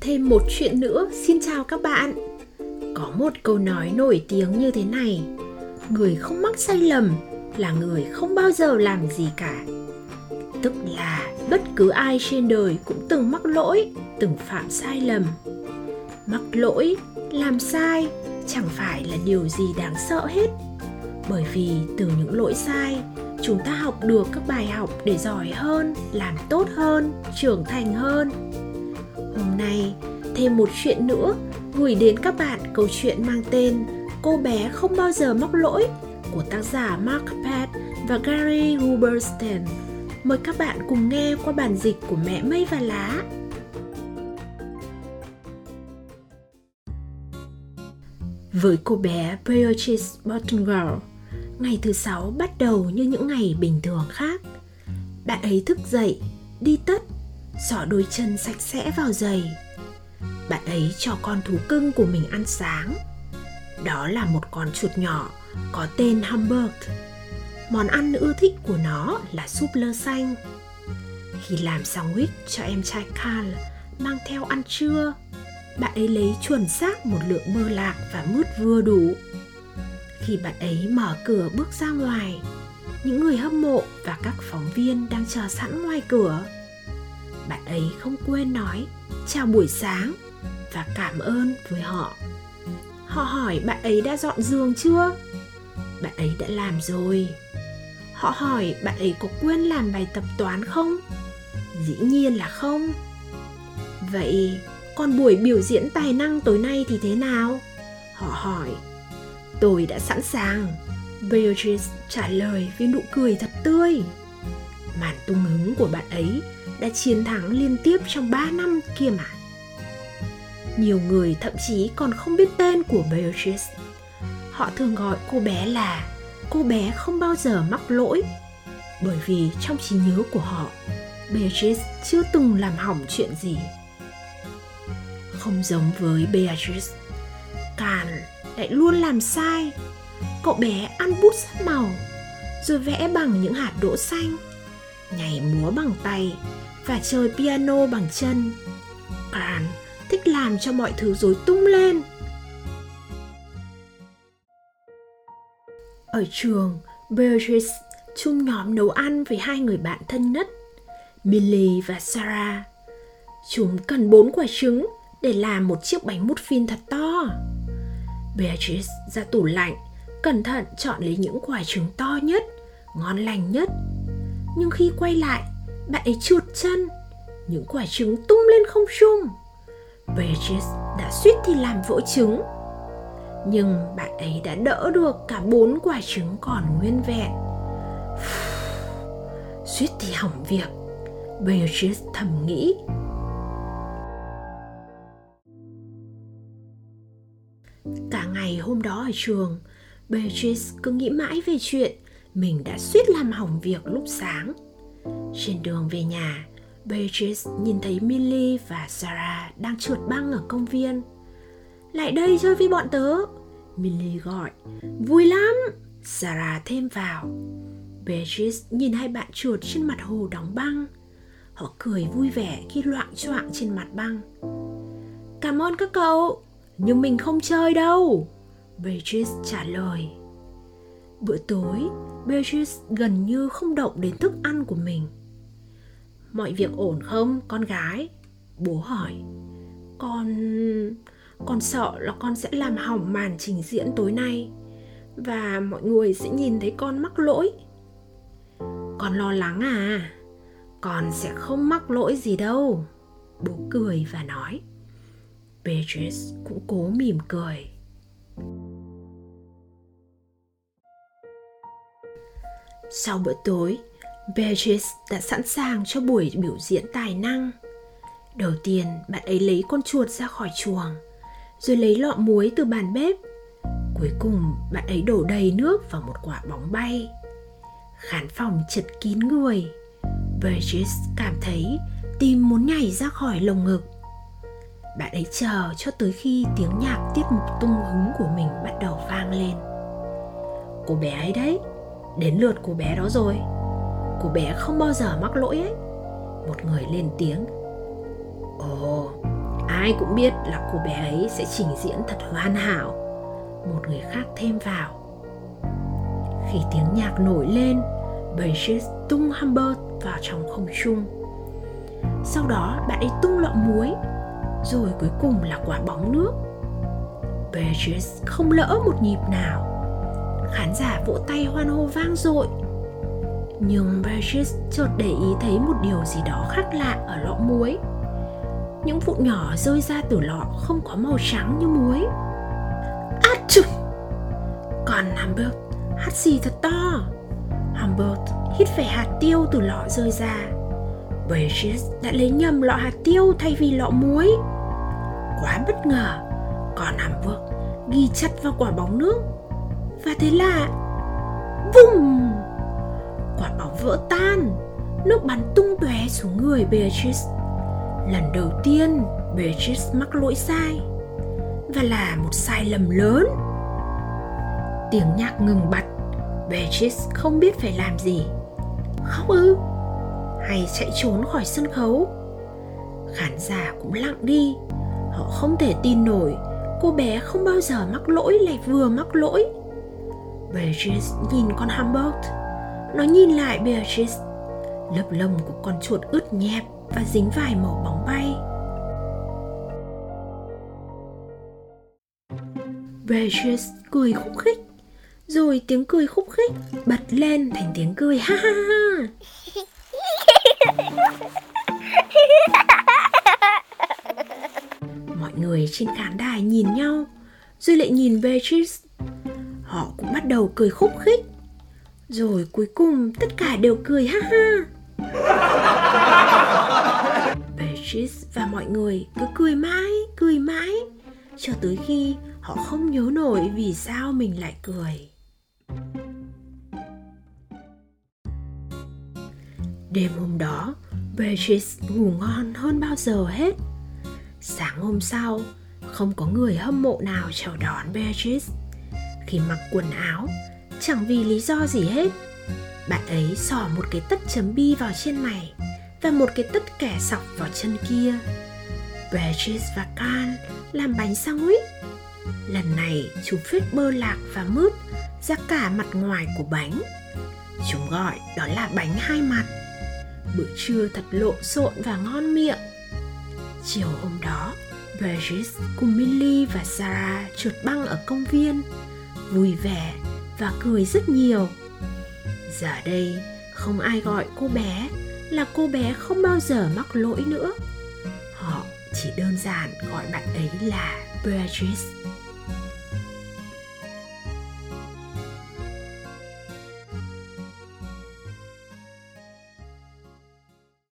Thêm một chuyện nữa, xin chào các bạn. Có một câu nói nổi tiếng như thế này: người không mắc sai lầm là người không bao giờ làm gì cả. Tức là bất cứ ai trên đời cũng từng mắc lỗi, từng phạm sai lầm. Mắc lỗi, làm sai chẳng phải là điều gì đáng sợ hết. Bởi vì từ những lỗi sai, chúng ta học được các bài học để giỏi hơn, làm tốt hơn, trưởng thành hơn. Hôm nay, thêm một chuyện nữa, gửi đến các bạn câu chuyện mang tên Cô bé không bao giờ mắc lỗi của tác giả Mark Pett và Gary Rubenstein. Mời các bạn cùng nghe qua bản dịch của mẹ Mây và Lá. Với cô bé Beatrice Button Girl, ngày thứ Sáu bắt đầu như những ngày bình thường khác. Bạn ấy thức dậy, đi tất, xỏ đôi chân sạch sẽ vào giày. Bạn ấy cho con thú cưng của mình ăn sáng. Đó là một con chuột nhỏ có tên Humbert. Món ăn ưa thích của nó là súp lơ xanh. Khi làm sandwich cho em trai Carl mang theo ăn trưa, bạn ấy lấy chuẩn xác một lượng bơ lạc và mứt vừa đủ. Khi bạn ấy mở cửa bước ra ngoài, những người hâm mộ và các phóng viên đang chờ sẵn ngoài cửa. Bạn ấy không quên nói chào buổi sáng và cảm ơn với họ. Họ hỏi bạn ấy đã dọn giường chưa? Bạn ấy đã làm rồi. Họ hỏi bạn ấy có quên làm bài tập toán không? Dĩ nhiên là không. Vậy còn buổi biểu diễn tài năng tối nay thì thế nào? Họ hỏi. Tôi đã sẵn sàng, Beatrice trả lời với nụ cười thật tươi. Màn tung hứng của bạn ấy đã chiến thắng liên tiếp trong 3 năm kia mà. Nhiều người thậm chí còn không biết tên của Beatrice. Họ thường gọi cô bé là cô bé không bao giờ mắc lỗi, bởi vì trong trí nhớ của họ, Beatrice chưa từng làm hỏng chuyện gì. Không giống với Beatrice, Carl lại luôn làm sai. Cậu bé ăn bút sáp màu, rồi vẽ bằng những hạt đỗ xanh, nhảy múa bằng tay và chơi piano bằng chân. Carl thích làm cho mọi thứ rối tung lên. Ở trường, Beatrice chung nhóm nấu ăn với hai người bạn thân nhất, Millie và Sarah. Chúng cần 4 quả trứng để làm một chiếc bánh muffin thật to. Beatrice ra tủ lạnh, cẩn thận chọn lấy những quả trứng to nhất, ngon lành nhất. Nhưng khi quay lại, bạn ấy trượt chân, những quả trứng tung lên không trung. Beatrice đã suýt thì làm vỡ trứng. Nhưng bạn ấy đã đỡ được cả 4 quả trứng còn nguyên vẹn. Suýt thì hỏng việc, Beatrice thầm nghĩ. Cả ngày hôm đó ở trường, Beatrice cứ nghĩ mãi về chuyện mình đã suýt làm hỏng việc lúc sáng. Trên đường về nhà, Beatrice nhìn thấy Millie và Sarah đang trượt băng ở công viên. Lại đây chơi với bọn tớ, Millie gọi. Vui lắm, Sarah thêm vào. Beatrice nhìn hai bạn trượt trên mặt hồ đóng băng. Họ cười vui vẻ khi loạng choạng trên mặt băng. Cảm ơn các cậu, nhưng mình không chơi đâu, Beatrice trả lời. Bữa tối, Beatrice gần như không động đến thức ăn của mình. Mọi việc ổn không, con gái? Bố hỏi. Con sợ là con sẽ làm hỏng màn trình diễn tối nay và mọi người sẽ nhìn thấy con mắc lỗi. Con lo lắng à? Con sẽ không mắc lỗi gì đâu, bố cười và nói. Beatrice cũng cố mỉm cười. Sau bữa tối, Beatrice đã sẵn sàng cho buổi biểu diễn tài năng. Đầu tiên, bạn ấy lấy con chuột ra khỏi chuồng, rồi lấy lọ muối từ bàn bếp. Cuối cùng, bạn ấy đổ đầy nước vào một quả bóng bay. Khán phòng chật kín người. Beatrice cảm thấy tim muốn nhảy ra khỏi lồng ngực. Bạn ấy chờ cho tới khi tiếng nhạc tiết mục tung hứng của mình bắt đầu vang lên. Cô bé ấy đấy, đến lượt cô bé đó rồi. Cô bé không bao giờ mắc lỗi ấy, một người lên tiếng. Ồ, ai cũng biết là cô bé ấy sẽ trình diễn thật hoàn hảo. Một người khác thêm vào. Khi tiếng nhạc nổi lên, Beatrice tung Humbert vào trong không trung. Sau đó bạn ấy tung lọ muối, rồi cuối cùng là quả bóng nước. Beatrice không lỡ một nhịp nào. Khán giả vỗ tay hoan hô vang dội. Nhưng Beatrice chợt để ý thấy một điều gì đó khác lạ ở lọ muối. Những vụn nhỏ rơi ra từ lọ không có màu trắng như muối. Át chụp! Còn Humbert hắt xì thật to. Humbert hít phải hạt tiêu từ lọ rơi ra. Beatrice đã lấy nhầm lọ hạt tiêu thay vì lọ muối. Quá bất ngờ, còn Humbert ghi chặt vào quả bóng nước. Và thế là bùm! Quả bóng vỡ tan, nước bắn tung tóe xuống người Beatrice. Lần đầu tiên Beatrice mắc lỗi sai, và là một sai lầm lớn. Tiếng nhạc ngừng bặt, Beatrice không biết phải làm gì. Khóc ư? Hay chạy trốn khỏi sân khấu? Khán giả cũng lặng đi. Họ không thể tin nổi cô bé không bao giờ mắc lỗi lại vừa mắc lỗi. Beatrice nhìn con Humbert. Nó nhìn lại Beatrice. Lớp lông của con chuột ướt nhẹp và dính vài màu bóng bay. Beatrice cười khúc khích. Rồi tiếng cười khúc khích bật lên thành tiếng cười ha ha ha. Mọi người trên khán đài nhìn nhau, rồi lại nhìn Beatrice. Họ cũng bắt đầu cười khúc khích. Rồi cuối cùng tất cả đều cười ha ha. Beatrice và mọi người cứ cười mãi cho tới khi họ không nhớ nổi vì sao mình lại cười. Đêm hôm đó, Beatrice ngủ ngon hơn bao giờ hết. Sáng hôm sau, không có người hâm mộ nào chào đón Beatrice. Khi mặc quần áo, chẳng vì lý do gì hết, bạn ấy xỏ một cái tất chấm bi vào trên mày và một cái tất kẻ sọc vào chân kia. Beatrice và Carl làm bánh sandwich. Lần này chúng phết bơ lạc và mứt ra cả mặt ngoài của bánh. Chúng gọi đó là bánh hai mặt. Bữa trưa thật lộn xộn và ngon miệng. Chiều hôm đó, Beatrice cùng Millie và Sarah trượt băng ở công viên, vui vẻ và cười rất nhiều. Giờ đây, không ai gọi cô bé là cô bé không bao giờ mắc lỗi nữa. Họ chỉ đơn giản gọi bạn ấy là Beatrice.